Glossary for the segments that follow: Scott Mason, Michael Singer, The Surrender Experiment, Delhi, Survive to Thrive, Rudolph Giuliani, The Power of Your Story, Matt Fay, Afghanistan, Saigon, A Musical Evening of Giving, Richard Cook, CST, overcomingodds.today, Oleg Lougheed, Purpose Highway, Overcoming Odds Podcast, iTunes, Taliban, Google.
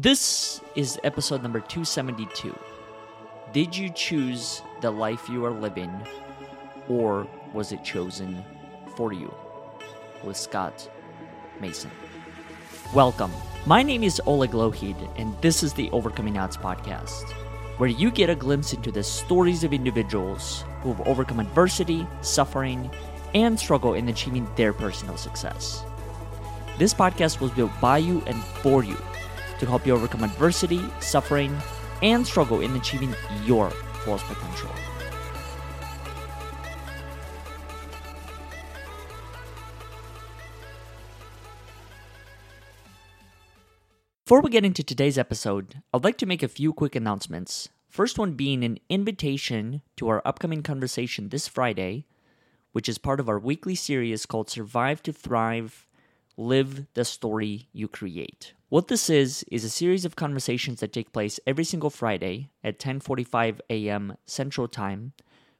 This is episode number 272. Did you choose the life you are living, or was it chosen for you? With Scott Mason. Welcome. My name is Oleg Lougheed, and this is the Overcoming Odds Podcast, where you get a glimpse into the stories of individuals who have overcome adversity, suffering, and struggle in achieving their personal success. This podcast was built by you and for you to help you overcome adversity, suffering, and struggle in achieving your fullest potential. Before we get into today's episode, I'd like to make a few quick announcements. First one being an invitation to our upcoming conversation this Friday, which is part of our weekly series called Survive to Thrive, Live the Story You Create. What this is a series of conversations that take place every single Friday at 10:45 a.m. Central Time,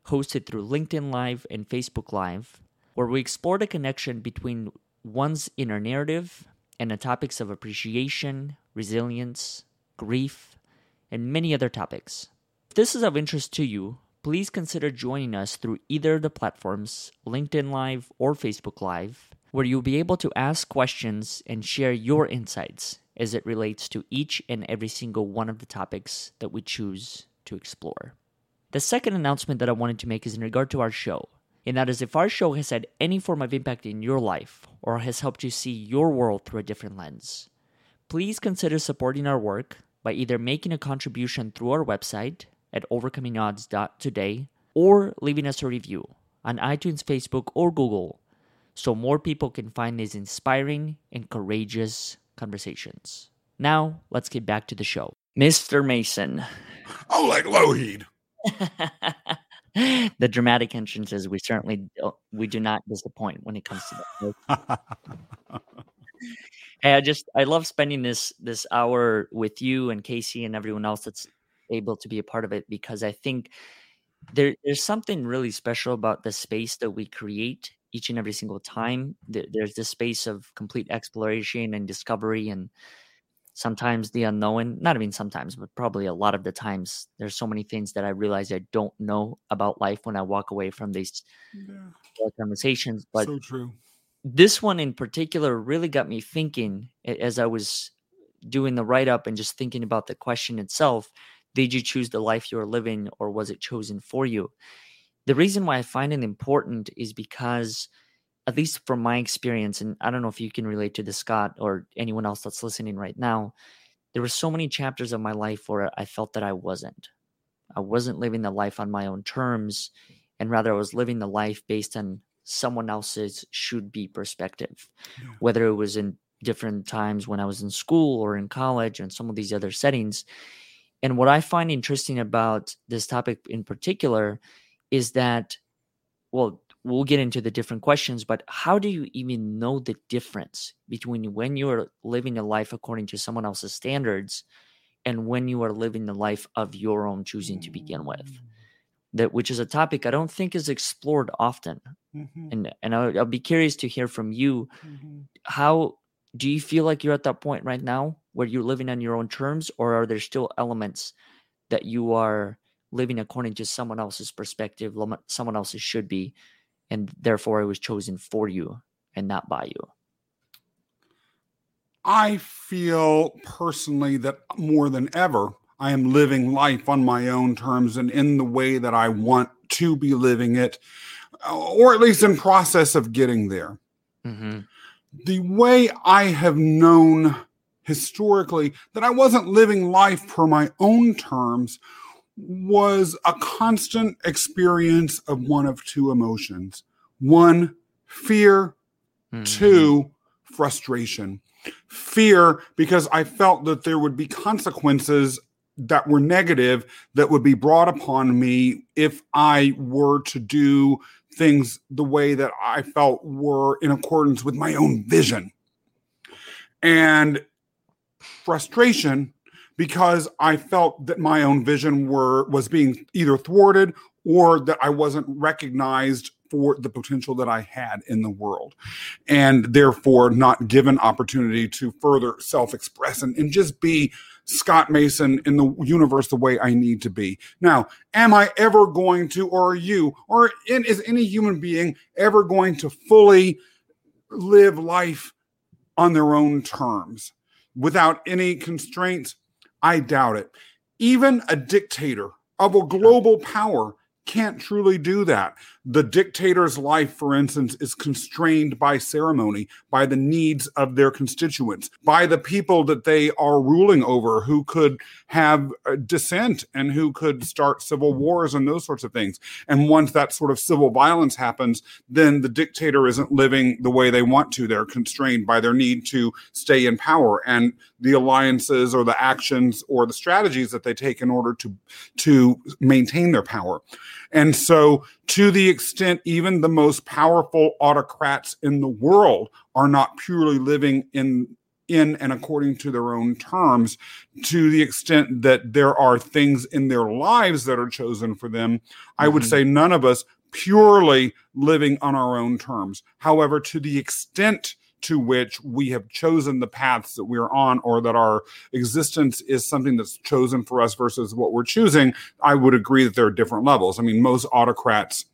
hosted through LinkedIn Live and Facebook Live, where we explore the connection between one's inner narrative and the topics of appreciation, resilience, grief, and many other topics. If this is of interest to you, please consider joining us through either of the platforms, LinkedIn Live or Facebook Live, where you'll be able to ask questions and share your insights as it relates to each and every single one of the topics that we choose to explore. The second announcement that I wanted to make is in regard to our show, and that is if our show has had any form of impact in your life or has helped you see your world through a different lens, please consider supporting our work by either making a contribution through our website at overcomingodds.today or leaving us a review on iTunes, Facebook, or Google so more people can find these inspiring and courageous conversations. Now, let's get back to the show. Mr. Mason. Oleg Lougheed. The dramatic entrances, we do not disappoint when it comes to that. Hey, I love spending this hour with you and Casey and everyone else that's able to be a part of it, because I think there's something really special about the space that we create each and every single time. There's this space of complete exploration and discovery, and sometimes the unknown. Not even sometimes, but probably a lot of the times, there's so many things that I realize I don't know about life when I walk away from these conversations. But so true. This one in particular really got me thinking as I was doing the write-up and just thinking about the question itself. Did you choose the life you're living, or was it chosen for you? The reason why I find it important is because, at least from my experience, and I don't know if you can relate to this, Scott, or anyone else that's listening right now, there were so many chapters of my life where I felt that I wasn't living the life on my own terms, and rather I was living the life based on someone else's should-be perspective, whether it was in different times when I was in school or in college and some of these other settings. And what I find interesting about this topic in particular is that, well, we'll get into the different questions, but how do you even know the difference between when you are living a life according to someone else's standards and when you are living the life of your own choosing to begin with? That, which is a topic I don't think is explored often. Mm-hmm. And I'll be curious to hear from you. Mm-hmm. How do you feel like you're at that point right now where you're living on your own terms, or are there still elements that you are living according to someone else's perspective, someone else's should be, and therefore it was chosen for you and not by you? I feel personally that more than ever, I am living life on my own terms and in the way that I want to be living it, or at least in process of getting there. Mm-hmm. The way I have known historically that I wasn't living life per my own terms was a constant experience of one of two emotions. One, fear. Mm-hmm. Two, frustration. Fear, because I felt that there would be consequences that were negative that would be brought upon me if I were to do things the way that I felt were in accordance with my own vision. And frustration, because I felt that my own vision was being either thwarted or that I wasn't recognized for the potential that I had in the world, and therefore not given opportunity to further self-express and just be Scott Mason in the universe the way I need to be. Now, am I ever going to, or are you, or is any human being ever going to fully live life on their own terms without any constraints? I doubt it. Even a dictator of a global power can't truly do that. The dictator's life, for instance, is constrained by ceremony, by the needs of their constituents, by the people that they are ruling over who could have dissent and who could start civil wars and those sorts of things. And once that sort of civil violence happens, then the dictator isn't living the way they want to. They're constrained by their need to stay in power and the alliances or the actions or the strategies that they take in order to maintain their power. And so to the extent even the most powerful autocrats in the world are not purely living in and according to their own terms, to the extent that there are things in their lives that are chosen for them, I would say none of us purely living on our own terms. However, to the extent to which we have chosen the paths that we're on or that our existence is something that's chosen for us versus what we're choosing, I would agree that there are different levels. I mean, most autocrats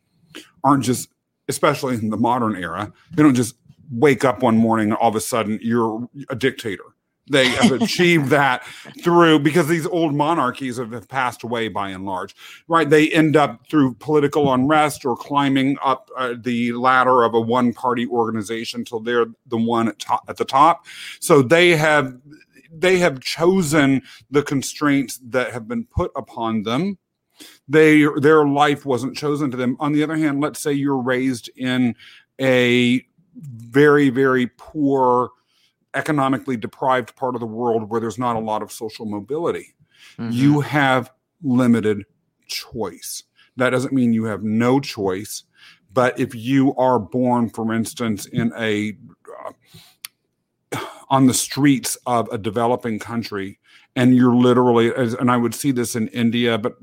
aren't just, especially in the modern era, they don't just wake up one morning and all of a sudden you're a dictator. They have achieved that through, because these old monarchies have passed away by and large, right? They end up through political unrest or climbing up the ladder of a one-party organization till they're the one at the top. So they have chosen the constraints that have been put upon them. Their life wasn't chosen to them. On the other hand, let's say you're raised in a very, very poor, economically deprived part of the world where there's not a lot of social mobility. Mm-hmm. You have limited choice. That doesn't mean you have no choice, but if you are born, for instance, in on the streets of a developing country, and you're literally, and I would see this in India, but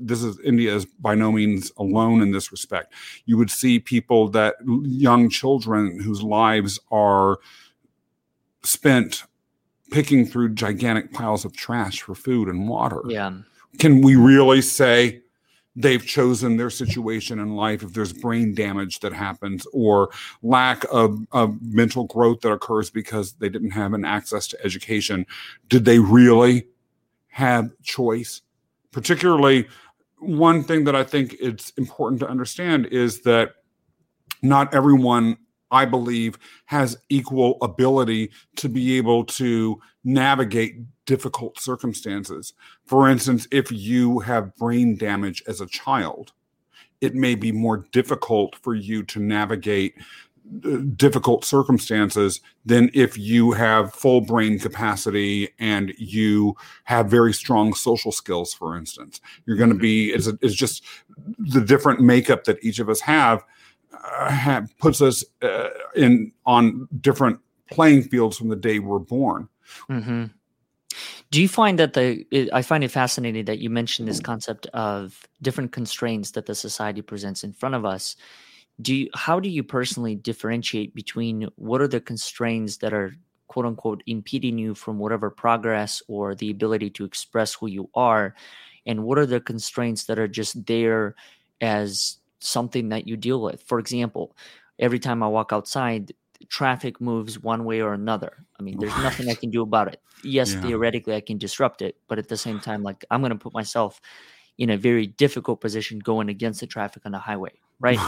India is by no means alone in this respect. You would see people that, young children whose lives are spent picking through gigantic piles of trash for food and water. Yeah. Can we really say they've chosen their situation in life if there's brain damage that happens or lack of mental growth that occurs because they didn't have an access to education? Did they really have choice? Particularly, one thing that I think it's important to understand is that not everyone, I believe, has equal ability to be able to navigate difficult circumstances. For instance, if you have brain damage as a child, it may be more difficult for you to navigate difficult circumstances than if you have full brain capacity and you have very strong social skills, for instance. You're going to be, it's just the different makeup that each of us have puts us on different playing fields from the day we're born. Mm-hmm. Do you find that I find it fascinating that you mentioned this concept of different constraints that the society presents in front of us. How do you personally differentiate between what are the constraints that are quote unquote impeding you from whatever progress or the ability to express who you are, and what are the constraints that are just there as something that you deal with? For example, every time I walk outside, traffic moves one way or another. I mean, there's nothing I can do about it. Yes, yeah. Theoretically, I can disrupt it. But at the same time, like, I'm going to put myself in a very difficult position going against the traffic on the highway, right?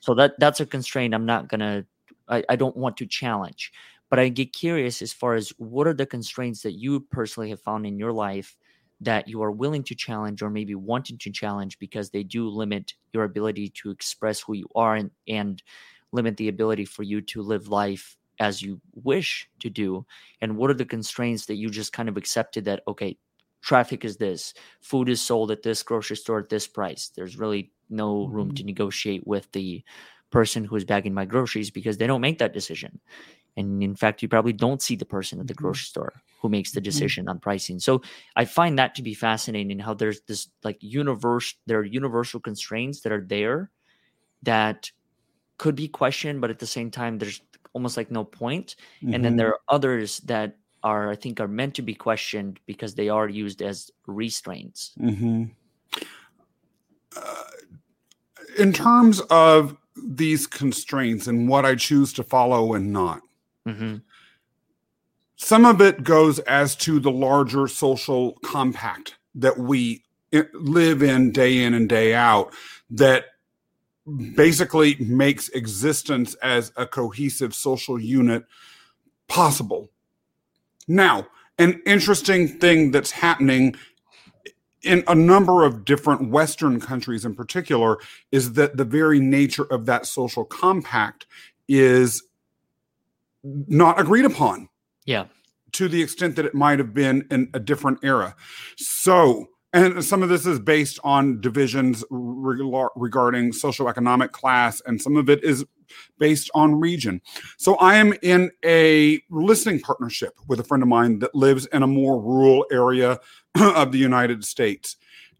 So that's a constraint I'm not going to – I don't want to challenge. But I get curious as far as what are the constraints that you personally have found in your life that you are willing to challenge or maybe wanting to challenge because they do limit your ability to express who you are and limit the ability for you to live life as you wish to do? And what are the constraints that you just kind of accepted that, okay, traffic is this, food is sold at this grocery store at this price. There's really no room to negotiate with the person who's bagging my groceries because they don't make that decision. And in fact, you probably don't see the person at the grocery store who makes the decision on pricing. So I find that to be fascinating, how there's this like universe, there are universal constraints that are there that could be questioned, but at the same time, there's almost like no point. Mm-hmm. And then there are others that are, I think, are meant to be questioned because they are used as restraints. Mm-hmm. In terms of these constraints and what I choose to follow and not, mm-hmm. some of it goes as to the larger social compact that we live in and day out, that basically makes existence as a cohesive social unit possible. Now, an interesting thing that's happening in a number of different Western countries in particular is that the very nature of that social compact is not agreed upon. Yeah. To the extent that it might have been in a different era. So, and some of this is based on divisions regarding socioeconomic class, and some of it is based on region. So I am in a listening partnership with a friend of mine that lives in a more rural area of the United States.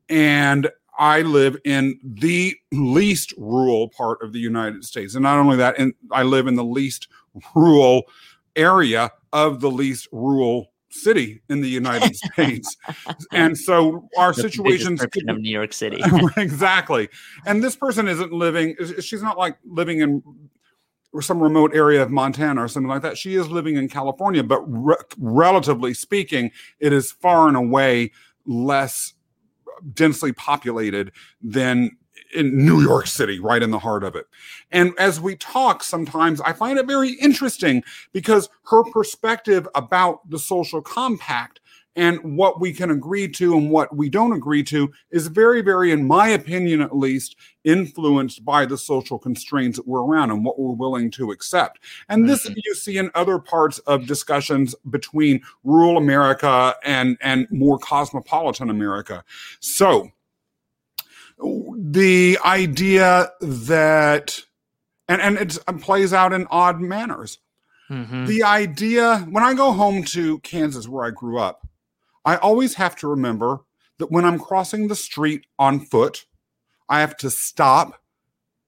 And I live in the least rural part of the United States. And not only that, I live in the least rural area of the least rural city in the United States. And so our situations of New York City. Exactly. And this person isn't living, she's not like living in some remote area of Montana or something like that. She is living in California, but relatively speaking, it is far and away less densely populated than in New York City, right in the heart of it. And as we talk sometimes, I find it very interesting because her perspective about the social compact and what we can agree to and what we don't agree to is very, very, in my opinion at least, influenced by the social constraints that we're around and what we're willing to accept. And this you see in other parts of discussions between rural America and more cosmopolitan America. So the idea that, and it plays out in odd manners. Mm-hmm. The idea, when I go home to Kansas where I grew up, I always have to remember that when I'm crossing the street on foot, I have to stop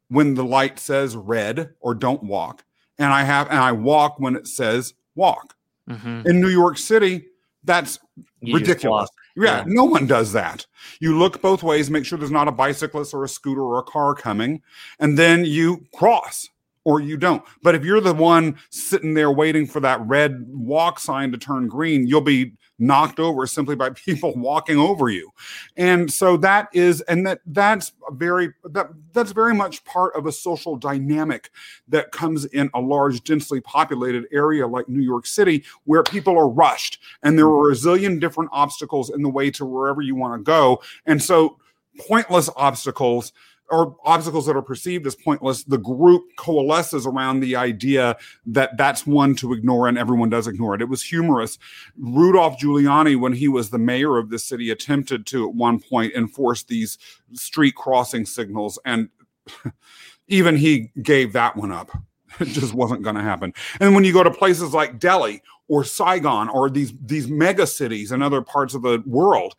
when the light says red or don't walk. And I walk when it says walk. Mm-hmm. In New York City, that's ridiculous. Yeah, no one does that. You look both ways, make sure there's not a bicyclist or a scooter or a car coming, and then you cross or you don't. But if you're the one sitting there waiting for that red walk sign to turn green, you'll be knocked over simply by people walking over you. And so that is, and that's very much part of a social dynamic that comes in a large, densely populated area like New York City, where people are rushed and there are a zillion different obstacles in the way to wherever you want to go. And so pointless obstacles, or obstacles that are perceived as pointless, the group coalesces around the idea that that's one to ignore and everyone does ignore it. It was humorous. Rudolph Giuliani, when he was the mayor of the city, attempted to, at one point, enforce these street crossing signals. And even he gave that one up. It just wasn't going to happen. And when you go to places like Delhi or Saigon or these mega cities in other parts of the world,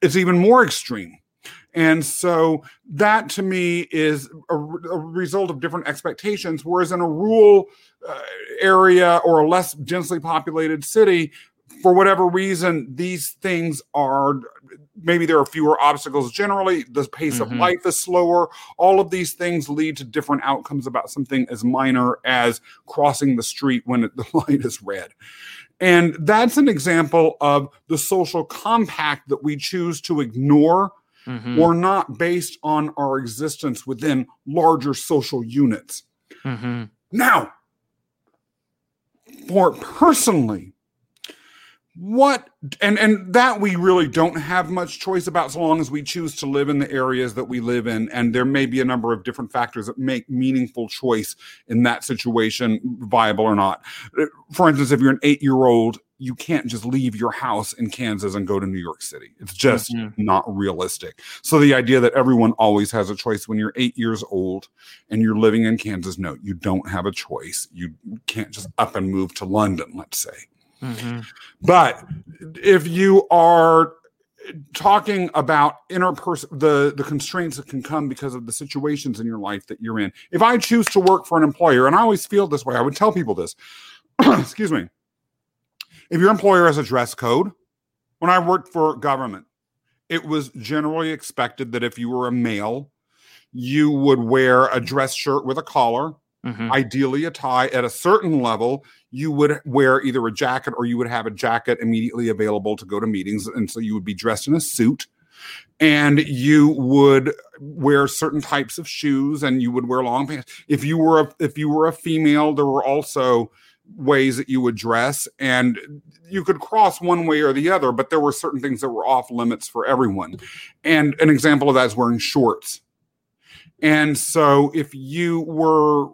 it's even more extreme. And so that to me is a result of different expectations, whereas in a rural area or a less densely populated city, for whatever reason, these things are, maybe there are fewer obstacles generally, the pace of life is slower. All of these things lead to different outcomes about something as minor as crossing the street when the light is red. And that's an example of the social compact that we choose to ignore or not based on our existence within larger social units. Mm-hmm. Now, for personally, what, and that we really don't have much choice about so long as we choose to live in the areas that we live in. And there may be a number of different factors that make meaningful choice in that situation viable or not. For instance, if you're an 8-year-old you can't just leave your house in Kansas and go to New York City. It's just not realistic. So the idea that everyone always has a choice when you're 8 years old and you're living in Kansas, no, you don't have a choice. You can't just up and move to London, let's say. Mm-hmm. But if you are talking about the constraints that can come because of the situations in your life that you're in. If I choose to work for an employer, and I always feel this way, I would tell people this, excuse me. If your employer has a dress code, when I worked for government, it was generally expected that if you were a male, you would wear a dress shirt with a collar, ideally a tie. At a certain level, you would wear either a jacket or you would have a jacket immediately available to go to meetings. And so you would be dressed in a suit and you would wear certain types of shoes and you would wear long pants. If you were a female, there were also ways that you would dress, and you could cross one way or the other, but there were certain things that were off limits for everyone. And an example of that is wearing shorts. And so if you were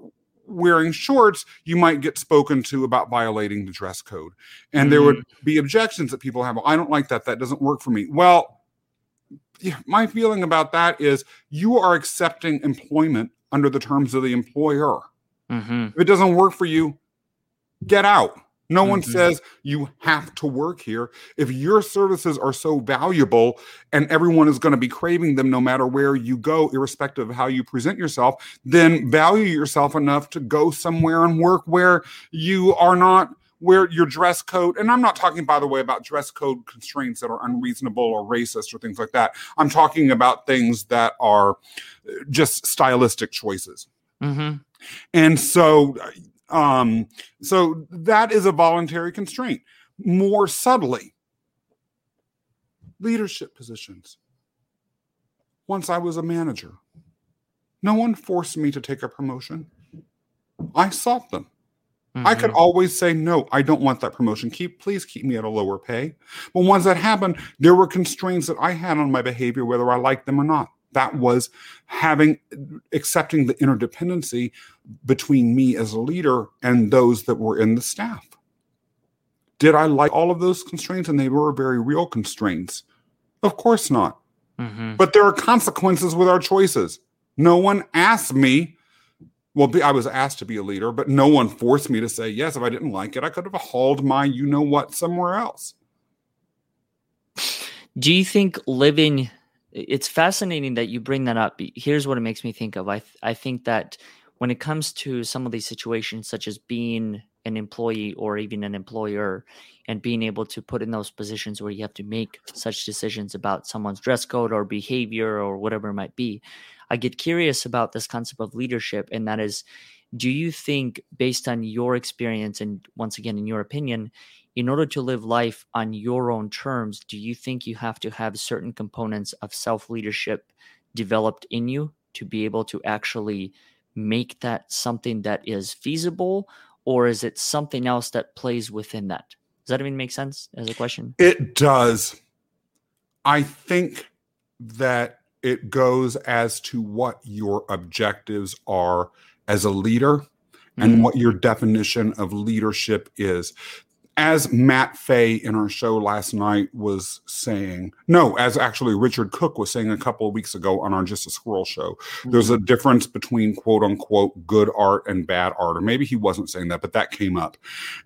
wearing shorts, you might get spoken to about violating the dress code. And there would be objections that people have. I don't like that. That doesn't work for me. Well, yeah, my feeling about that is you are accepting employment under the terms of the employer. Mm-hmm. If it doesn't work for you, get out. No one says you have to work here. If your services are so valuable and everyone is going to be craving them no matter where you go, irrespective of how you present yourself, then value yourself enough to go somewhere and work where you are not, where your dress code, and I'm not talking, by the way, about dress code constraints that are unreasonable or racist or things like that. I'm talking about things that are just stylistic choices. Mm-hmm. And so... So that is a voluntary constraint. More subtly, leadership positions. Once I was a manager, no one forced me to take a promotion. I sought them. Mm-hmm. I could always say, no, I don't want that promotion. Please keep me at a lower pay. But once that happened, there were constraints that I had on my behavior, whether I liked them or not. That was accepting the interdependency between me as a leader and those that were in the staff. Did I like all of those constraints? And they were very real constraints. Of course not. Mm-hmm. But there are consequences with our choices. No one asked me. Well, I was asked to be a leader, but no one forced me to say yes. If I didn't like it, I could have hauled my you-know-what somewhere else. Do you think living... It's fascinating that you bring that up. Here's what it makes me think of. I think that when it comes to some of these situations, such as being an employee or even an employer and being able to put in those positions where you have to make such decisions about someone's dress code or behavior or whatever it might be, I get curious about this concept of leadership. And that is, do you think, based on your experience and once again, in your opinion, in order to live life on your own terms, do you think you have to have certain components of self-leadership developed in you to be able to actually make that something that is feasible, or is it something else that plays within that? Does that even make sense as a question? It does. I think that it goes as to what your objectives are as a leader and what your definition of leadership is. As Matt Fay in our show last night was saying, no, as actually Richard Cook was saying a couple of weeks ago on our Just a Squirrel show, there's a difference between quote unquote good art and bad art. Or maybe he wasn't saying that, but that came up.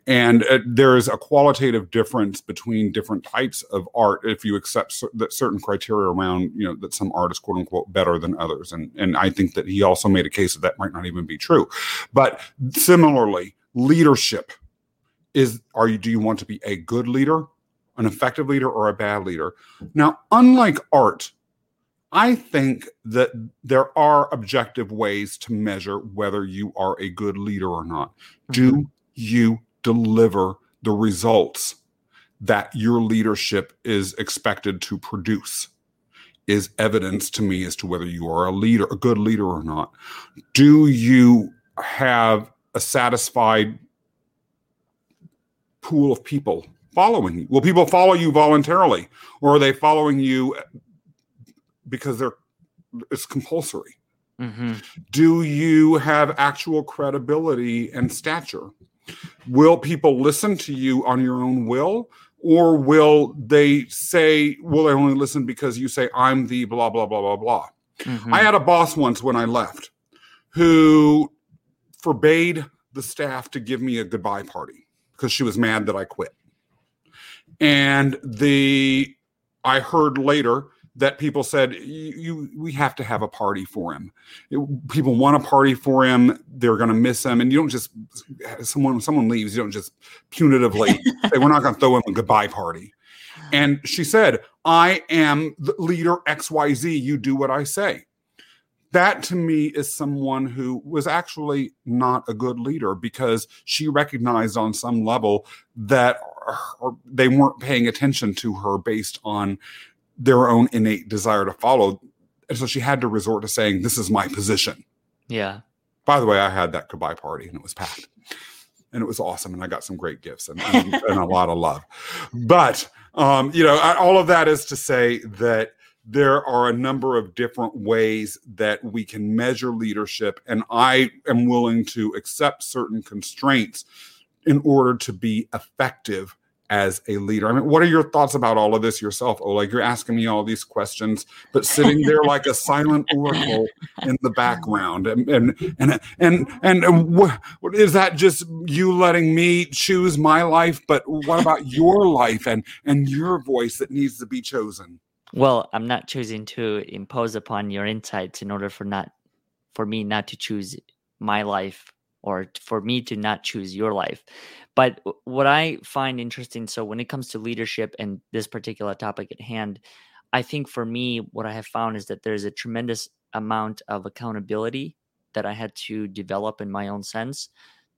And there is a qualitative difference between different types of art if you accept that certain criteria around, you know, that some art is quote unquote better than others. And I think that he also made a case that that might not even be true. But similarly, leadership. Do you want to be a good leader, an effective leader, or a bad leader? Now, unlike art, I think that there are objective ways to measure whether you are a good leader or not. Mm-hmm. Do you deliver the results that your leadership is expected to produce? Is evidence to me as to whether you are a good leader or not. Do you have a satisfied pool of people following you? Will people follow you voluntarily, or are they following you because it's compulsory? Mm-hmm. Do you have actual credibility and stature? Will people listen to you on your own will? Or will they say, will they only listen because you say, I'm the blah, blah, blah, blah, blah? Mm-hmm. I had a boss once when I left who forbade the staff to give me a goodbye party because she was mad that I quit. And I heard later that people said, we have to have a party for him. People want a party for him. They're going to miss him. And you don't just, someone leaves, you don't just punitively say, we're not going to throw him a goodbye party. And she said, I am the leader XYZ. You do what I say. That to me is someone who was actually not a good leader because she recognized on some level that they weren't paying attention to her based on their own innate desire to follow. And so she had to resort to saying, this is my position. Yeah. By the way, I had that goodbye party and it was packed and it was awesome. And I got some great gifts and a lot of love. But, all of that is to say that there are a number of different ways that we can measure leadership. And I am willing to accept certain constraints in order to be effective as a leader. I mean, what are your thoughts about all of this yourself, Oleg? You're asking me all these questions, but sitting there like a silent oracle in the background. And what is that? Just you letting me choose my life? But what about your life and your voice that needs to be chosen? Well, I'm not choosing to impose upon your insights in order for me not to choose my life or for me to not choose your life. But what I find interesting, so when it comes to leadership and this particular topic at hand, I think for me, what I have found is that there's a tremendous amount of accountability that I had to develop in my own sense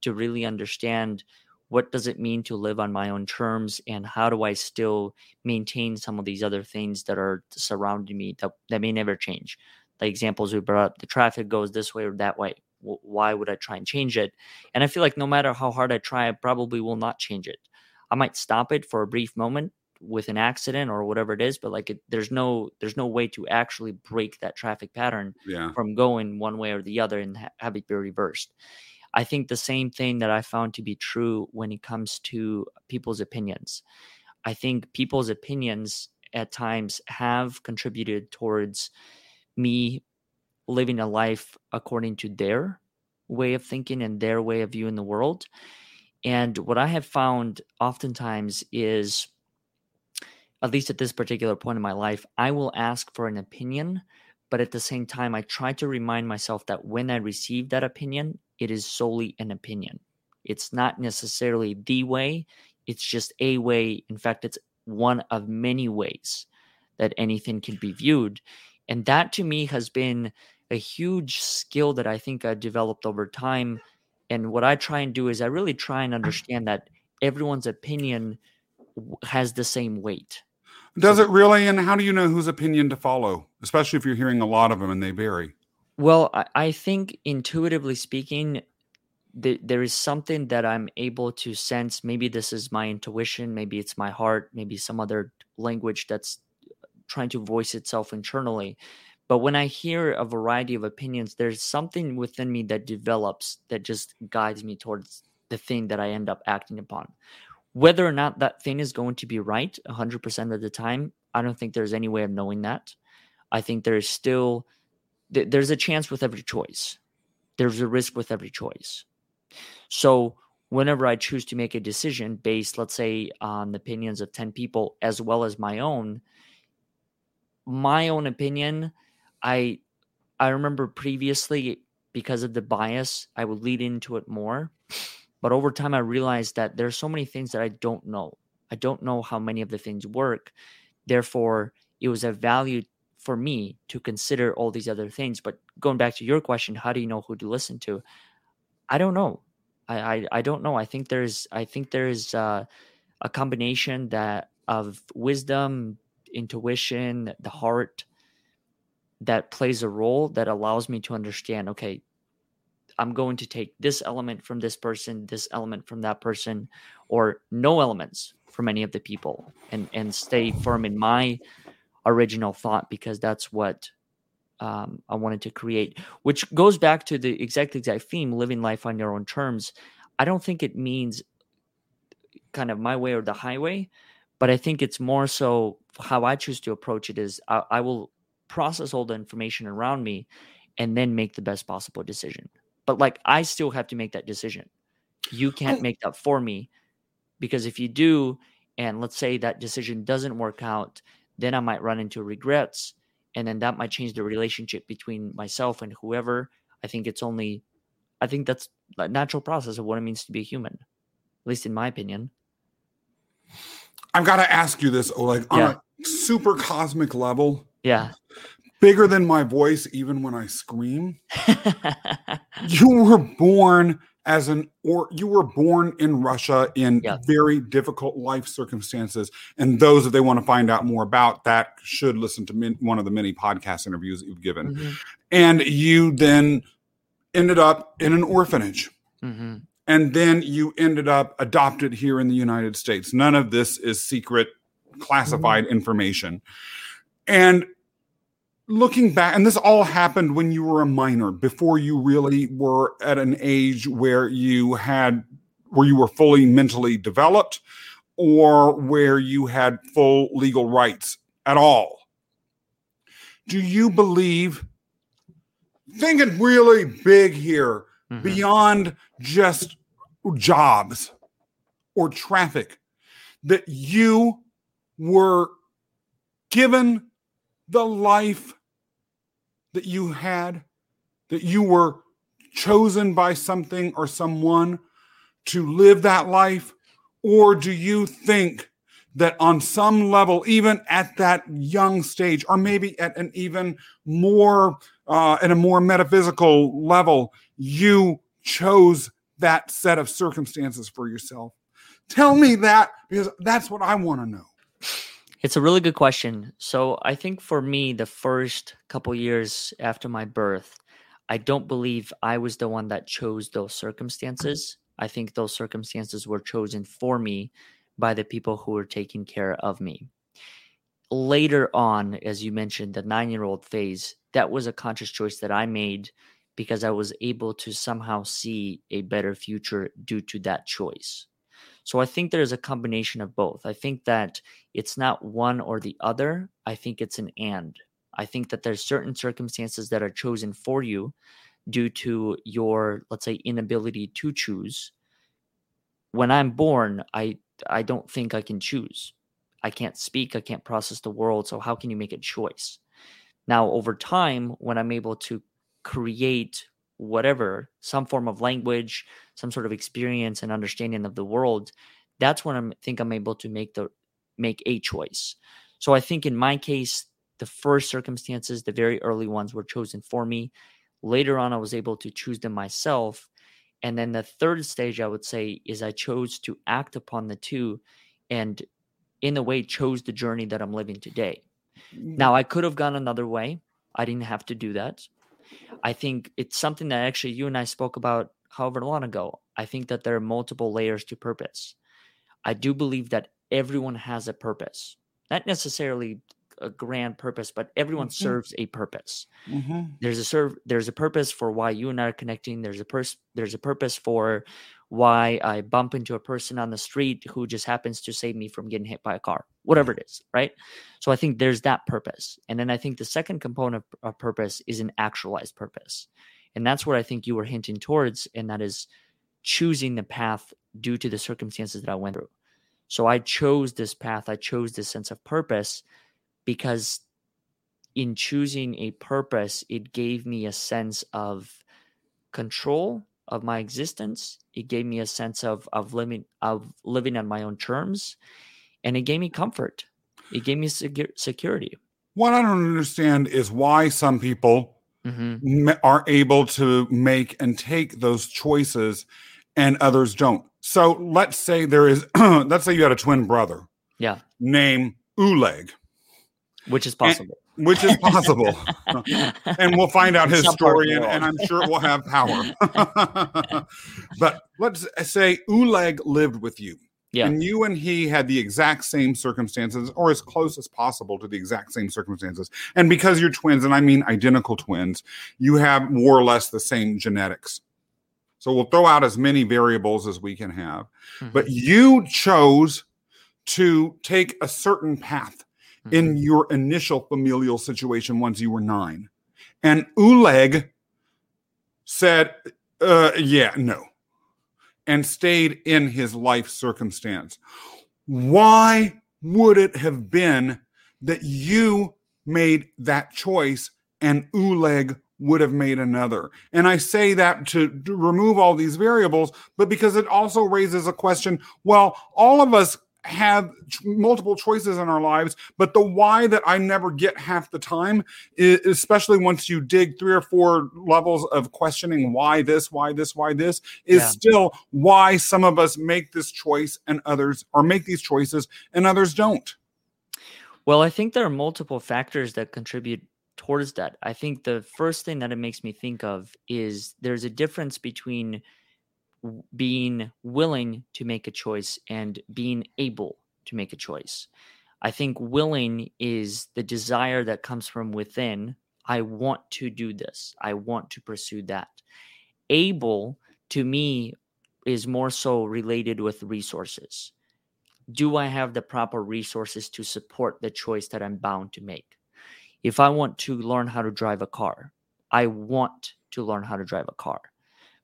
to really understand what does it mean to live on my own terms and how do I still maintain some of these other things that are surrounding me that may never change. The examples we brought up, the traffic goes this way or that way. Why would I try and change it? And I feel like no matter how hard I try, I probably will not change it. I might stop it for a brief moment with an accident or whatever it is, but there's no way to actually break that traffic pattern from going one way or the other and have it be reversed. I think the same thing that I found to be true when it comes to people's opinions. I think people's opinions at times have contributed towards me living a life according to their way of thinking and their way of viewing the world. And what I have found oftentimes is, at least at this particular point in my life, I will ask for an opinion, but at the same time, I try to remind myself that when I receive that opinion, it is solely an opinion. It's not necessarily the way. It's just a way. In fact, it's one of many ways that anything can be viewed. And that to me has been a huge skill that I think I developed over time. And what I try and do is I really try and understand that everyone's opinion has the same weight. Does it really? And how do you know whose opinion to follow, especially if you're hearing a lot of them and they vary? Well, I think intuitively speaking, there is something that I'm able to sense. Maybe this is my intuition. Maybe it's my heart. Maybe some other language that's trying to voice itself internally. But when I hear a variety of opinions, there's something within me that develops that just guides me towards the thing that I end up acting upon. Whether or not that thing is going to be right 100% of the time, I don't think there's any way of knowing that. I think there's a chance with every choice. There's a risk with every choice. So whenever I choose to make a decision based, let's say, on the opinions of 10 people as well as my own opinion, I remember previously, because of the bias, I would lead into it more. But over time, I realized that there are so many things that I don't know. I don't know how many of the things work. Therefore, it was a value for me to consider all these other things. But going back to your question, how do you know who to listen to? I don't know. I don't know. I think there is a combination of wisdom, intuition, the heart that plays a role that allows me to understand, okay, I'm going to take this element from this person, this element from that person, or no elements from any of the people and stay firm in my original thought, because that's what I wanted to create, which goes back to the exact theme, living life on your own terms. I don't think it means kind of my way or the highway, but I think it's more so how I choose to approach it is I will process all the information around me and then make the best possible decision. But like, I still have to make that decision. You can't make that for me, because if you do, and let's say that decision doesn't work out, then I might run into regrets. And then that might change the relationship between myself and whoever. I think that's a natural process of what it means to be a human, at least in my opinion. I've got to ask you this, Oleg, on a super cosmic level. Yeah. Bigger than my voice, even when I scream. You were born you were born in Russia in very difficult life circumstances. And those that they want to find out more about that should listen to one of the many podcast interviews that you've given. Mm-hmm. And you then ended up in an orphanage. Mm-hmm. And then you ended up adopted here in the United States. None of this is secret, classified information. And looking back, and this all happened when you were a minor, before you really were at an age where you were fully mentally developed or where you had full legal rights at all. Do you believe, thinking really big here, beyond just jobs or traffic, that you were given the life that you had, that you were chosen by something or someone to live that life? Or do you think that on some level, even at that young stage, or maybe at an even more, at a more metaphysical level, you chose that set of circumstances for yourself? Tell me that, because that's what I want to know. It's a really good question. So I think for me, the first couple years after my birth, I don't believe I was the one that chose those circumstances. I think those circumstances were chosen for me by the people who were taking care of me. Later on, as you mentioned, the 9-year-old phase, that was a conscious choice that I made because I was able to somehow see a better future due to that choice. So I think there's a combination of both. I think that it's not one or the other. I think it's an and. I think that there's certain circumstances that are chosen for you due to your, let's say, inability to choose. When I'm born, I don't think I can choose. I can't speak. I can't process the world. So how can you make a choice? Now, over time, when I'm able to create whatever, some form of language, some sort of experience and understanding of the world, that's when I think I'm able to make a choice. So I think in my case, the first circumstances, the very early ones, were chosen for me. Later on, I was able to choose them myself. And then the third stage, I would say, is I chose to act upon the two and in a way chose the journey that I'm living today. Now, I could have gone another way. I didn't have to do that. I think it's something that actually you and I spoke about however long ago. I think that there are multiple layers to purpose. I do believe that everyone has a purpose, not necessarily a grand purpose, but everyone serves a purpose. There's a purpose for why you and I are connecting. There's a purpose for why I bump into a person on the street who just happens to save me from getting hit by a car, whatever it is, right? So I think there's that purpose. And then I think the second component of purpose is an actualized purpose. And that's what I think you were hinting towards, and that is choosing the path due to the circumstances that I went through. So I chose this path. I chose this sense of purpose because in choosing a purpose, it gave me a sense of control of my existence. It gave me a sense of living on my own terms, and it gave me comfort. It gave me security. What I don't understand is why some people are able to make and take those choices and others don't. So let's say let's say you had a twin brother. Yeah. Named Oleg. Which is possible. And we'll find out his story, and I'm sure it will have power. But let's say Oleg lived with you. Yeah. And you and he had the exact same circumstances, or as close as possible to the exact same circumstances. And because you're twins, and I mean identical twins, you have more or less the same genetics. So we'll throw out as many variables as we can have. Mm-hmm. But you chose to take a certain path mm-hmm. in your initial familial situation once you were 9. And Oleg said, yeah, no, and stayed in his life circumstance. Why would it have been that you made that choice and Oleg would have made another? And I say that to remove all these variables, but because it also raises a question, well, all of us have multiple choices in our lives, but the why that I never get half the time, especially once you dig 3 or 4 levels of questioning why this, is still why some of us make this choice and others, or make these choices and others don't. Well, I think there are multiple factors that contribute towards that. I think the first thing that it makes me think of is there's a difference between being willing to make a choice and being able to make a choice. I think willing is the desire that comes from within. I want to do this. I want to pursue that. Able, to me, is more so related with resources. Do I have the proper resources to support the choice that I'm bound to make? If I want to learn how to drive a car, I want to learn how to drive a car.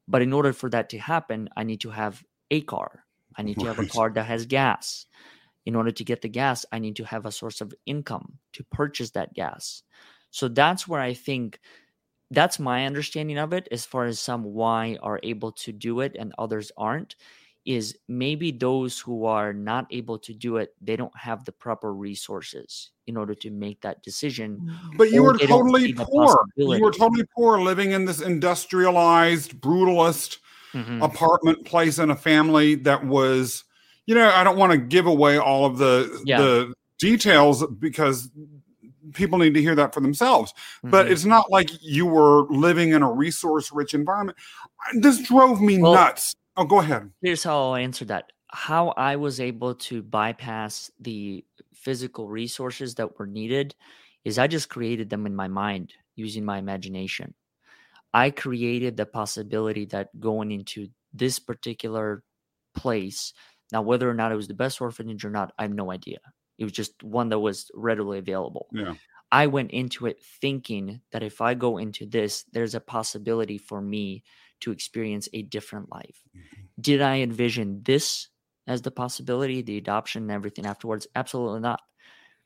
But in order for that to happen, I need to have a car. I need to have a car that has gas. In order to get the gas, I need to have a source of income to purchase that gas. So that's where I think that's my understanding of it, as far as some why are able to do it and others aren't, is maybe those who are not able to do it, they don't have the proper resources in order to make that decision. But you were totally poor. You were totally poor living in this industrialized, brutalist mm-hmm. apartment place in a family that was, you know, I don't want to give away all of the details because people need to hear that for themselves. Mm-hmm. But it's not like you were living in a resource-rich environment. This drove me nuts. Oh, go ahead. Here's how I'll answer that. How I was able to bypass the physical resources that were needed is I just created them in my mind using my imagination. I created the possibility that going into this particular place, now whether or not it was the best orphanage or not, I have no idea. It was just one that was readily available. Yeah. I went into it thinking that if I go into this, there's a possibility for me to experience a different life. Did I envision this as the possibility, the adoption and everything afterwards? Absolutely not.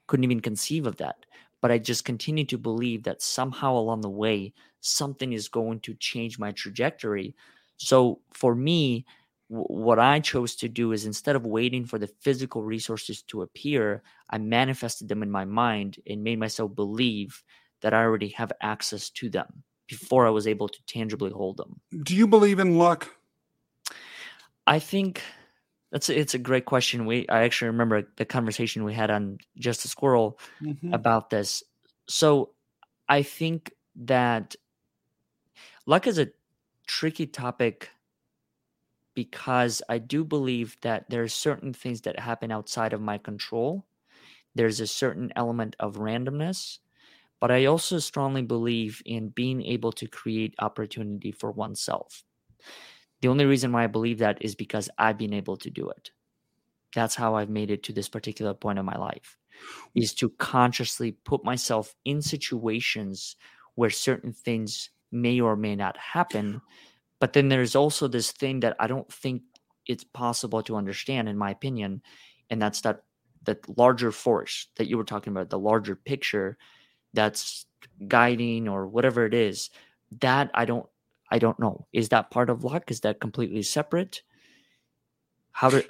Couldn't even conceive of that. But I just continue to believe that somehow along the way, something is going to change my trajectory. So for me, what I chose to do is instead of waiting for the physical resources to appear, I manifested them in my mind and made myself believe that I already have access to them before I was able to tangibly hold them. Do you believe in luck? I think it's a great question. I actually remember the conversation we had on Just a Squirrel mm-hmm. about this. So I think that luck is a tricky topic because I do believe that there are certain things that happen outside of my control. There's a certain element of randomness. But I also strongly believe in being able to create opportunity for oneself. The only reason why I believe that is because I've been able to do it. That's how I've made it to this particular point in my life, is to consciously put myself in situations where certain things may or may not happen. But then there's also this thing that I don't think it's possible to understand, in my opinion, and that's that larger force that you were talking about, the larger picture that's guiding or whatever it is, that I don't know. Is that part of luck? Is that completely separate? And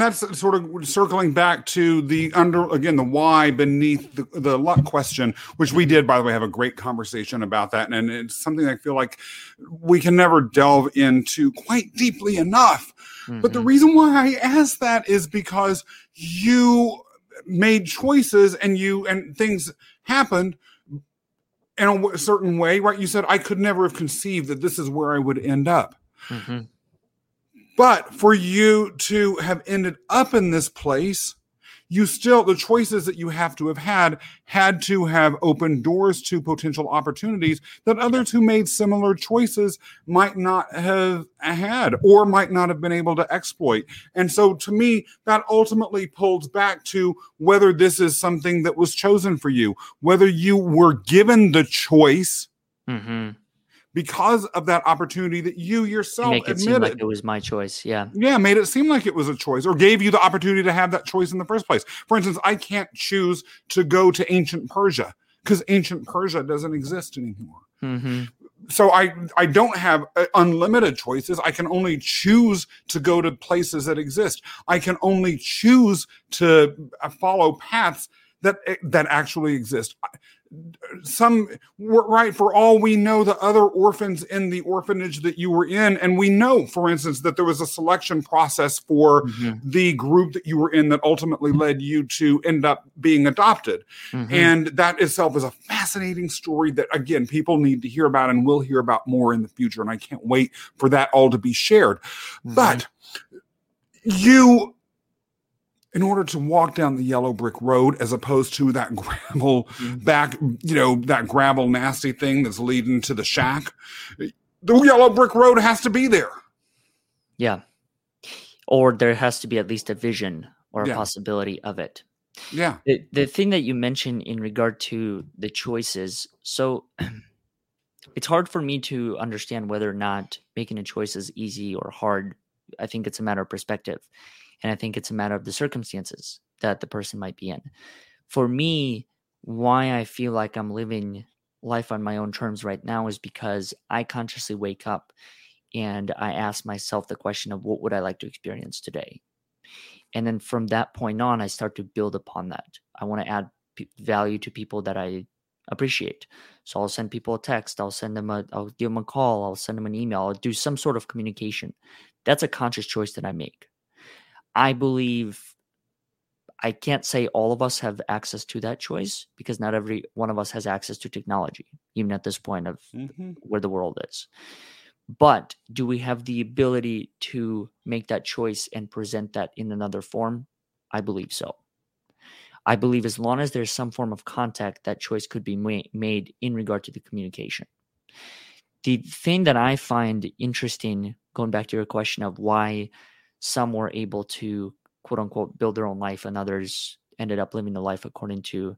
that's sort of circling back to the why beneath the luck question, which we did, by the way, have a great conversation about that. And it's something I feel like we can never delve into quite deeply enough. Mm-hmm. But the reason why I asked that is because you made choices and things happened in a certain way, right? You said, I could never have conceived that this is where I would end up. Mm-hmm. But for you to have ended up in this place, you still, the choices that you have to have had to have opened doors to potential opportunities that others who made similar choices might not have had or might not have been able to exploit. And so to me, that ultimately pulls back to whether this is something that was chosen for you, whether you were given the choice because of that opportunity that you yourself admitted. Make it seem like it was my choice, yeah. Yeah, made it seem like it was a choice or gave you the opportunity to have that choice in the first place. For instance, I can't choose to go to ancient Persia because ancient Persia doesn't exist anymore. So I don't have unlimited choices. I can only choose to go to places that exist. I can only choose to follow paths that actually exist. For all we know, the other orphans in the orphanage that you were in, and we know, for instance, that there was a selection process for the group that you were in that ultimately led you to end up being adopted. And that itself is a fascinating story that, again, people need to hear about and will hear about more in the future. And I can't wait for that all to be shared. But you, in order to walk down the yellow brick road, as opposed to that gravel back, you know, that gravel nasty thing that's leading to the shack, the yellow brick road has to be there. Yeah. Or there has to be at least a vision or a possibility of it. Yeah. The thing that you mentioned in regard to the choices. So it's hard for me to understand whether or not making a choice is easy or hard. I think it's a matter of perspective. And I think it's a matter of the circumstances that the person might be in. For me, why I feel like I'm living life on my own terms right now is because I consciously wake up and I ask myself the question of what would I like to experience today? And then from that point on, I start to build upon that. I want to add value to people that I appreciate. So I'll send people a text. I'll give them a call. I'll send them an email. I'll do some sort of communication. That's a conscious choice that I make. I believe I can't say all of us have access to that choice because not every one of us has access to technology, even at this point of where the world is. But do we have the ability to make that choice and present that in another form? I believe so. I believe as long as there's some form of contact, that choice could be made in regard to the communication. The thing that I find interesting, going back to your question of why some were able to, quote unquote, build their own life, and others ended up living the life according to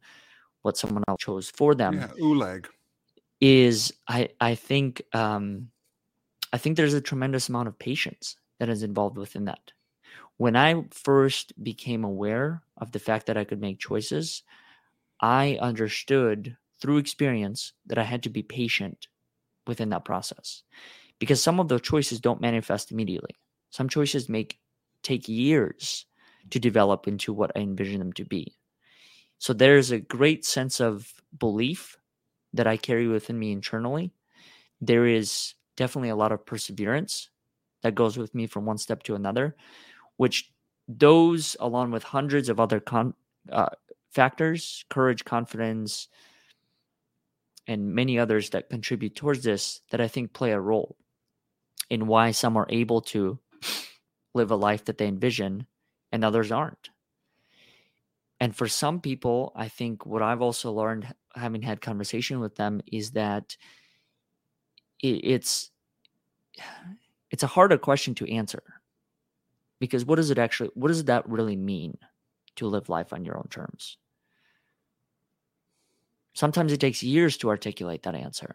what someone else chose for them. Yeah, Oleg. I think there's a tremendous amount of patience that is involved within that. When I first became aware of the fact that I could make choices, I understood through experience that I had to be patient within that process because some of the choices don't manifest immediately. Some choices take years to develop into what I envision them to be. So there's a great sense of belief that I carry within me internally. There is definitely a lot of perseverance that goes with me from one step to another, which those, along with hundreds of other factors, courage, confidence, and many others that contribute towards this, that I think play a role in why some are able to live a life that they envision and others aren't. And for some people, I think what I've also learned, having had conversation with them, is that it's a harder question to answer because what does that really mean to live life on your own terms? Sometimes it takes years to articulate that answer.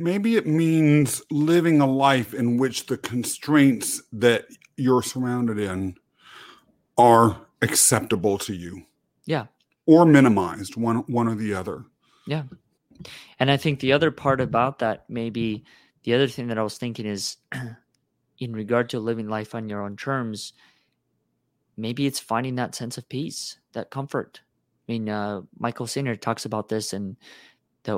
Maybe it means living a life in which the constraints that you're surrounded in are acceptable to you. Yeah. Or minimized, one or the other. Yeah. And I think the other part about that, maybe the other thing that I was thinking is in regard to living life on your own terms, maybe it's finding that sense of peace, that comfort. I mean, Michael Singer talks about this in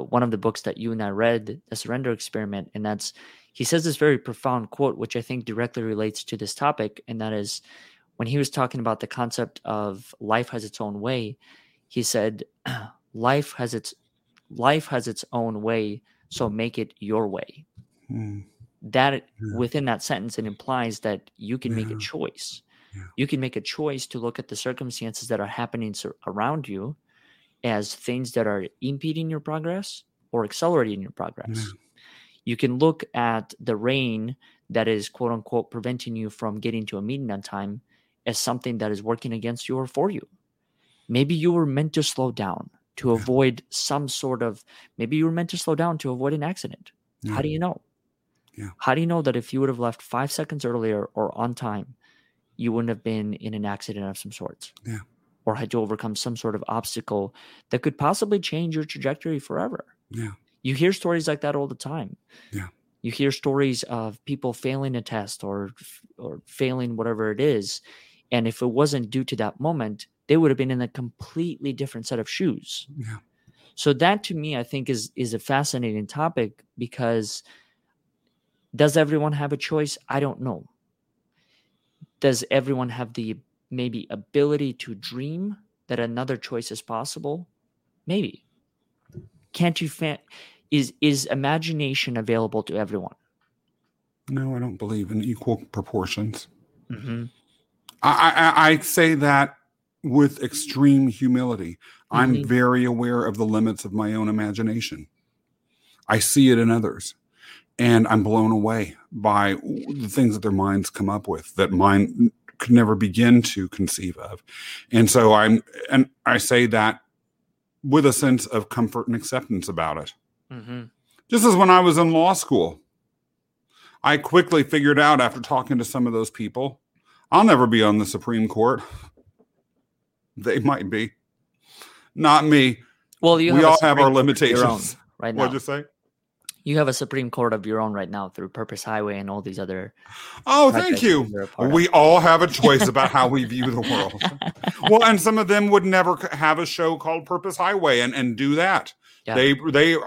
one of the books that you and I read, The Surrender Experiment, and he says this very profound quote, which I think directly relates to this topic, and that is when he was talking about the concept of life has its own way, he said, life has its own way, so make it your way. That within that sentence, it implies that you can make a choice. Yeah. You can make a choice to look at the circumstances that are happening around you as things that are impeding your progress or accelerating your progress. Yeah. You can look at the rain that is, quote unquote, preventing you from getting to a meeting on time as something that is working against you or for you. Maybe you were meant to slow down to avoid some sort of, maybe you were meant to slow down to avoid an accident. Yeah. How do you know? Yeah. How do you know that if you would have left 5 seconds earlier or on time, you wouldn't have been in an accident of some sorts? Yeah. Or had to overcome some sort of obstacle that could possibly change your trajectory forever. Yeah. You hear stories like that all the time. Yeah. You hear stories of people failing a test or failing whatever it is. And if it wasn't due to that moment, they would have been in a completely different set of shoes. Yeah. So that to me, I think is a fascinating topic, because does everyone have a choice? I don't know. Does everyone have the maybe ability to dream that another choice is possible? Maybe. Can't you is imagination available to everyone? No, I don't believe in equal proportions. Mm-hmm. I say that with extreme humility. Mm-hmm. I'm very aware of the limits of my own imagination. I see it in others, and I'm blown away by the things that their minds come up with that mine could never begin to conceive of. And so I say that with a sense of comfort and acceptance about it. Mm-hmm. Just as when I was in law school, I quickly figured out after talking to some of those people, I'll never be on the Supreme Court. They might be. Not me. Well, we all have our limitations. Right now. What'd you say? You have a Supreme Court of your own right now through Purpose Highway and all these other. Oh, thank you. We all have a choice about how we view the world. Well, and some of them would never have a show called Purpose Highway and do that. Yeah. They, you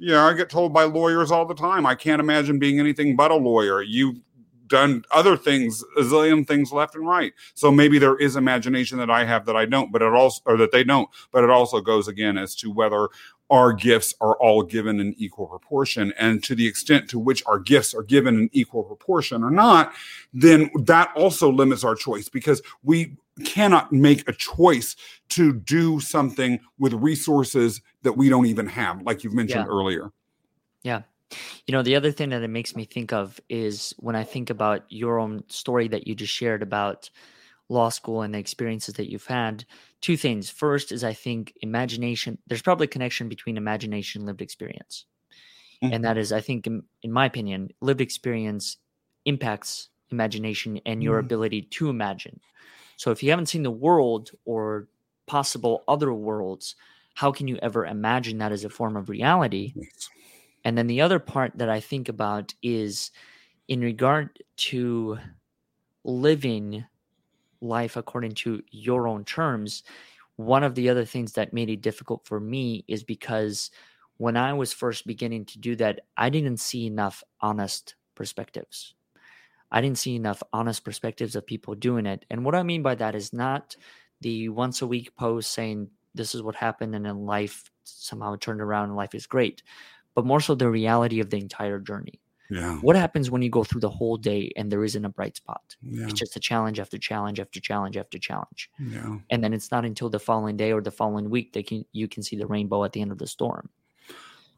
know, I get told by lawyers all the time, I can't imagine being anything but a lawyer. You've done other things, a zillion things left and right. So maybe there is imagination that I have that I don't, but it also, or that they don't, but it also goes again as to whether our gifts are all given in equal proportion, and to the extent to which our gifts are given in equal proportion or not, then that also limits our choice, because we cannot make a choice to do something with resources that we don't even have, like you've mentioned earlier. Yeah. You know, the other thing that it makes me think of is when I think about your own story that you just shared about law school and the experiences that you've had, two things. First is I think imagination, there's probably a connection between imagination and lived experience. Mm-hmm. And that is, I think, in my opinion, lived experience impacts imagination and your ability to imagine. So if you haven't seen the world or possible other worlds, how can you ever imagine that as a form of reality? Yes. And then the other part that I think about is in regard to living life according to your own terms. One of the other things that made it difficult for me is because when I was first beginning to do that, I didn't see enough honest perspectives. I didn't see enough honest perspectives of people doing it. And what I mean by that is not the once a week post saying this is what happened and then life somehow turned around and life is great, but more so the reality of the entire journey. Yeah. What happens when you go through the whole day and there isn't a bright spot? Yeah. It's just a challenge after challenge after challenge after challenge. Yeah. And then it's not until the following day or the following week that you can see the rainbow at the end of the storm.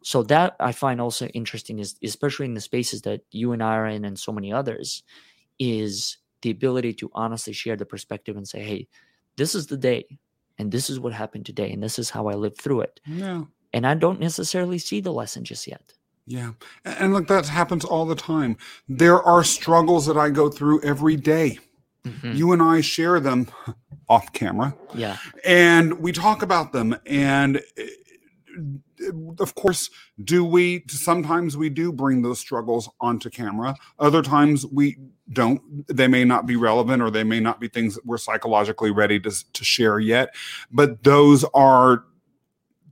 So that I find also interesting, is especially in the spaces that you and I are in and so many others, is the ability to honestly share the perspective and say, hey, this is the day and this is what happened today and this is how I lived through it. Yeah. And I don't necessarily see the lesson just yet. Yeah. And look, that happens all the time. There are struggles that I go through every day. Mm-hmm. You and I share them off camera. Yeah. And we talk about them. And of course, sometimes we do bring those struggles onto camera. Other times we don't. They may not be relevant, or they may not be things that we're psychologically ready to share yet. But those are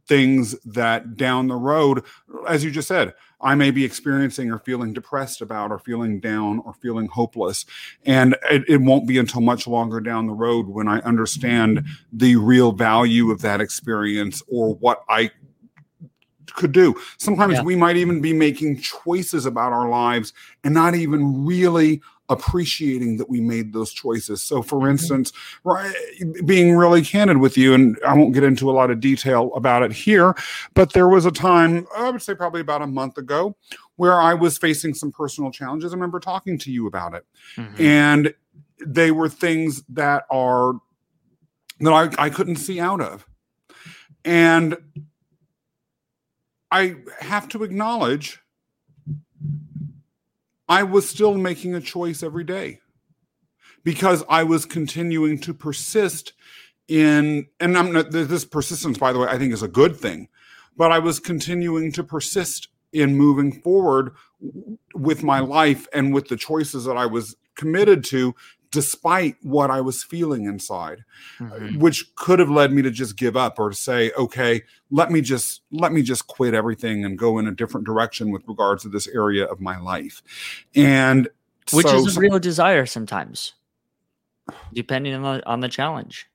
things that down the road, as you just said, I may be experiencing or feeling depressed about, or feeling down, or feeling hopeless. And it won't be until much longer down the road when I understand the real value of that experience or what I could do. Sometimes we might even be making choices about our lives and not even really appreciating that we made those choices. So for instance, right, being really candid with you, and I won't get into a lot of detail about it here, but there was a time, I would say probably about a month ago, where I was facing some personal challenges. I remember talking to you about it. Mm-hmm. And they were things that are, that I couldn't see out of. And I have to acknowledge I was still making a choice every day because I was continuing to persist in, and I'm not, this persistence, by the way, I think is a good thing, but I was continuing to persist in moving forward with my life and with the choices that I was committed to, despite what I was feeling inside, mm-hmm. which could have led me to just give up or to say, okay, let me just quit everything and go in a different direction with regards to this area of my life. And which is a real desire sometimes, depending on the challenge.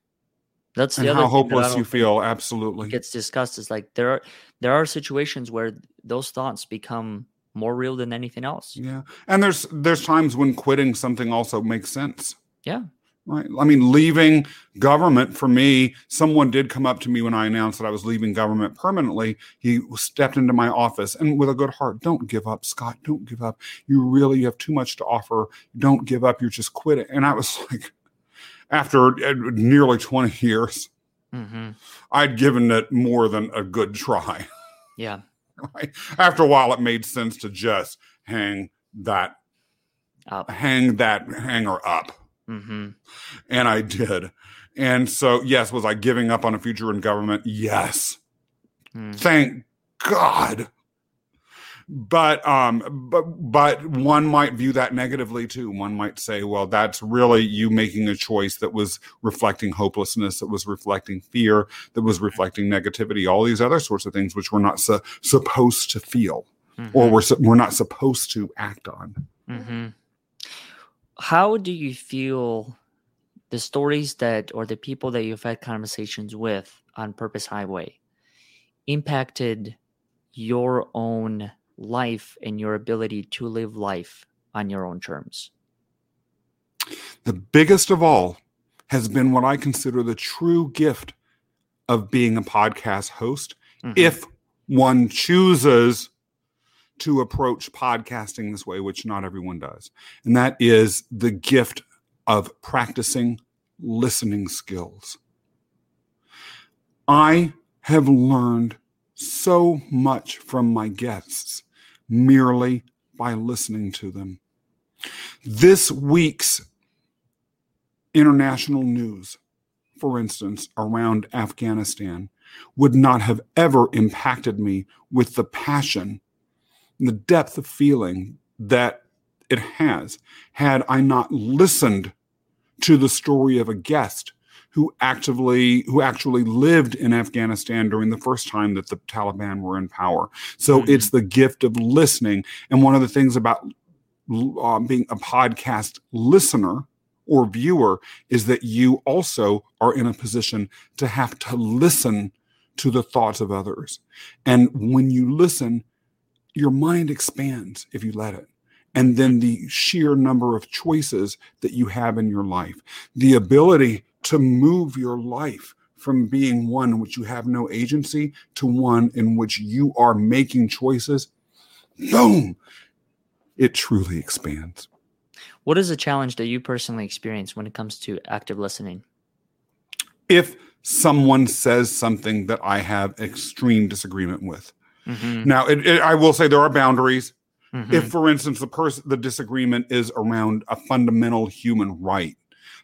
That's the other how hopeless you feel. Absolutely. Gets discussed is like, there are situations where those thoughts become more real than anything else. Yeah. And there's times when quitting something also makes sense. Yeah. Right. I mean, leaving government for me, someone did come up to me when I announced that I was leaving government permanently. He stepped into my office and with a good heart, don't give up, Scott, don't give up. You really have too much to offer. Don't give up. You're just quitting. And I was like, after nearly 20 years, mm-hmm. I'd given it more than a good try. Yeah. Right. After a while, it made sense to just hang that hanger up. Mm-hmm. And I did. And so, yes, was I giving up on a future in government? Yes. Mm. Thank God. But one might view that negatively too. One might say, well, that's really you making a choice that was reflecting hopelessness, that was reflecting fear, that was reflecting negativity, all these other sorts of things, which we're not supposed to feel, mm-hmm. or we're not supposed to act on. Mm-hmm. How do you feel the stories that, or the people that you've had conversations with on Purpose Highway impacted your own life and your ability to live life on your own terms? The biggest of all has been what I consider the true gift of being a podcast host, mm-hmm. if one chooses to approach podcasting this way, which not everyone does. And that is the gift of practicing listening skills. I have learned so much from my guests merely by listening to them. This week's international news, for instance, around Afghanistan, would not have ever impacted me with the passion and the depth of feeling that it has, had I not listened to the story of a guest who actually lived in Afghanistan during the first time that the Taliban were in power. So mm-hmm. it's the gift of listening. And one of the things about being a podcast listener or viewer is that you also are in a position to have to listen to the thoughts of others. And when you listen, your mind expands if you let it. And then the sheer number of choices that you have in your life, the ability to move your life from being one in which you have no agency to one in which you are making choices, boom, it truly expands. What is the challenge that you personally experience when it comes to active listening? If someone says something that I have extreme disagreement with. Mm-hmm. Now, I will say there are boundaries. Mm-hmm. If, for instance, the disagreement is around a fundamental human right,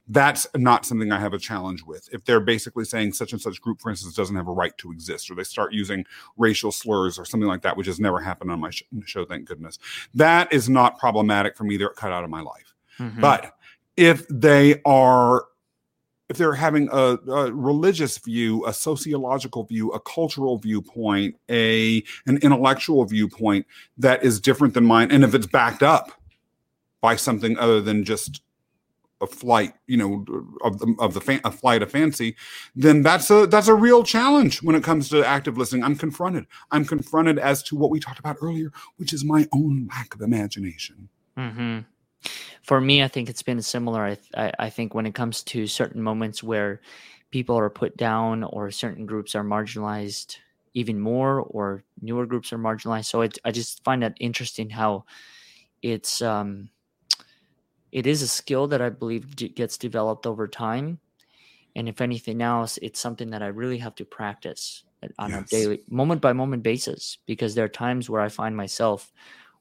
that's not something I have a challenge with. If they're basically saying such and such group, for instance, doesn't have a right to exist, or they start using racial slurs or something like that, which has never happened on my show, thank goodness. That is not problematic for me. They're cut out of my life. Mm-hmm. But if they're having a religious view, a sociological view, a cultural viewpoint, an intellectual viewpoint that is different than mine, and if it's backed up by something other than just a flight, a flight of fancy, then that's a real challenge when it comes to active listening. I'm confronted as to what we talked about earlier, which is my own lack of imagination. Mm-hmm. For me, I think it's been similar. I think when it comes to certain moments where people are put down or certain groups are marginalized even more or newer groups are marginalized. So I just find that interesting how it's it is a skill that I believe gets developed over time. And if anything else, it's something that I really have to practice on a daily, moment by moment basis, because there are times where I find myself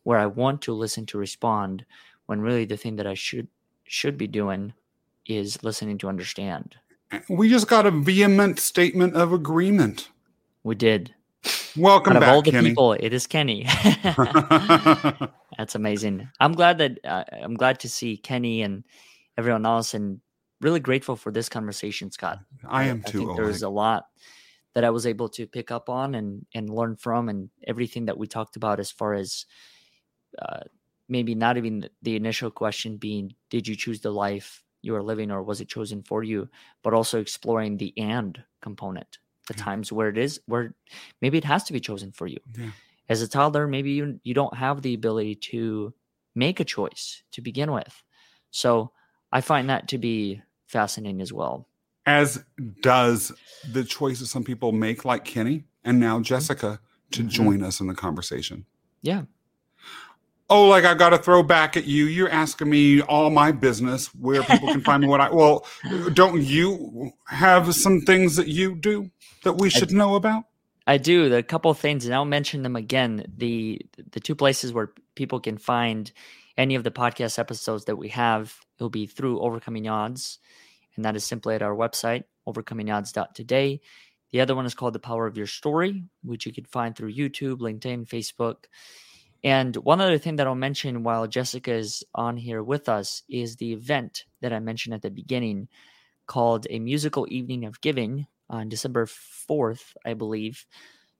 where I want to listen to respond when really the thing that I should be doing is listening to understand. We just got a vehement statement of agreement. We did. Welcome back, Kenny. Out of all the people, it is Kenny. That's amazing. I'm glad to see Kenny and everyone else, and really grateful for this conversation, Scott. I am too. I think there was a lot that I was able to pick up on and learn from, and everything that we talked about as far as maybe not even the initial question being, did you choose the life you are living or was it chosen for you? But also exploring the and component, the times where it is, where maybe it has to be chosen for you. Yeah. As a toddler, maybe you don't have the ability to make a choice to begin with. So I find that to be fascinating as well. As does the choices some people make, like Kenny and now Jessica, to join us in the conversation. Yeah. Oleg, I got to throw back at you. You're asking me all my business, where people can find me. Well, don't you have some things that you do that we should know about? I do. There are a couple of things, and I'll mention them again. The two places where people can find any of the podcast episodes that we have, it'll be through Overcoming Odds, and that is simply at our website, overcomingodds.today. The other one is called The Power of Your Story, which you can find through YouTube, LinkedIn, Facebook. And one other thing that I'll mention while Jessica is on here with us is the event that I mentioned at the beginning called A Musical Evening of Giving on December 4th, I believe.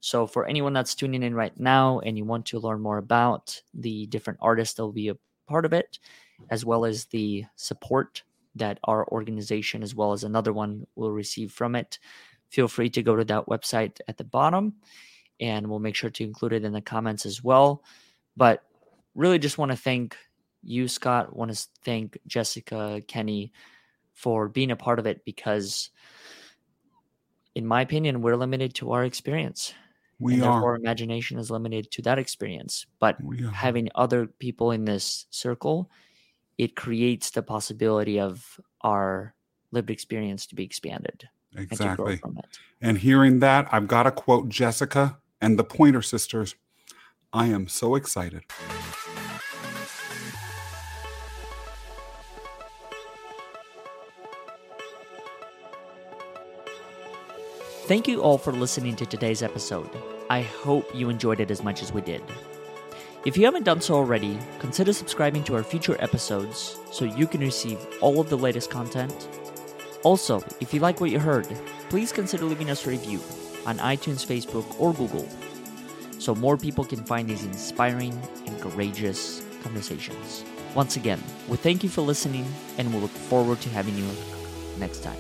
So for anyone that's tuning in right now and you want to learn more about the different artists that will be a part of it, as well as the support that our organization, as well as another one, will receive from it, feel free to go to that website at the bottom, and we'll make sure to include it in the comments as well. But really just want to thank you, Scott, want to thank Jessica, Kenny, for being a part of it, because in my opinion, we're limited to our experience. We are. Our imagination is limited to that experience. But having other people in this circle, it creates the possibility of our lived experience to be expanded. Exactly. And to grow from it. And hearing that, I've got to quote Jessica and the Pointer Sisters. I am so excited. Thank you all for listening to today's episode. I hope you enjoyed it as much as we did. If you haven't done so already, consider subscribing to our future episodes so you can receive all of the latest content. Also, if you like what you heard, please consider leaving us a review on iTunes, Facebook, or Google, so more people can find these inspiring and courageous conversations. Once again, we thank you for listening, and we look forward to having you next time.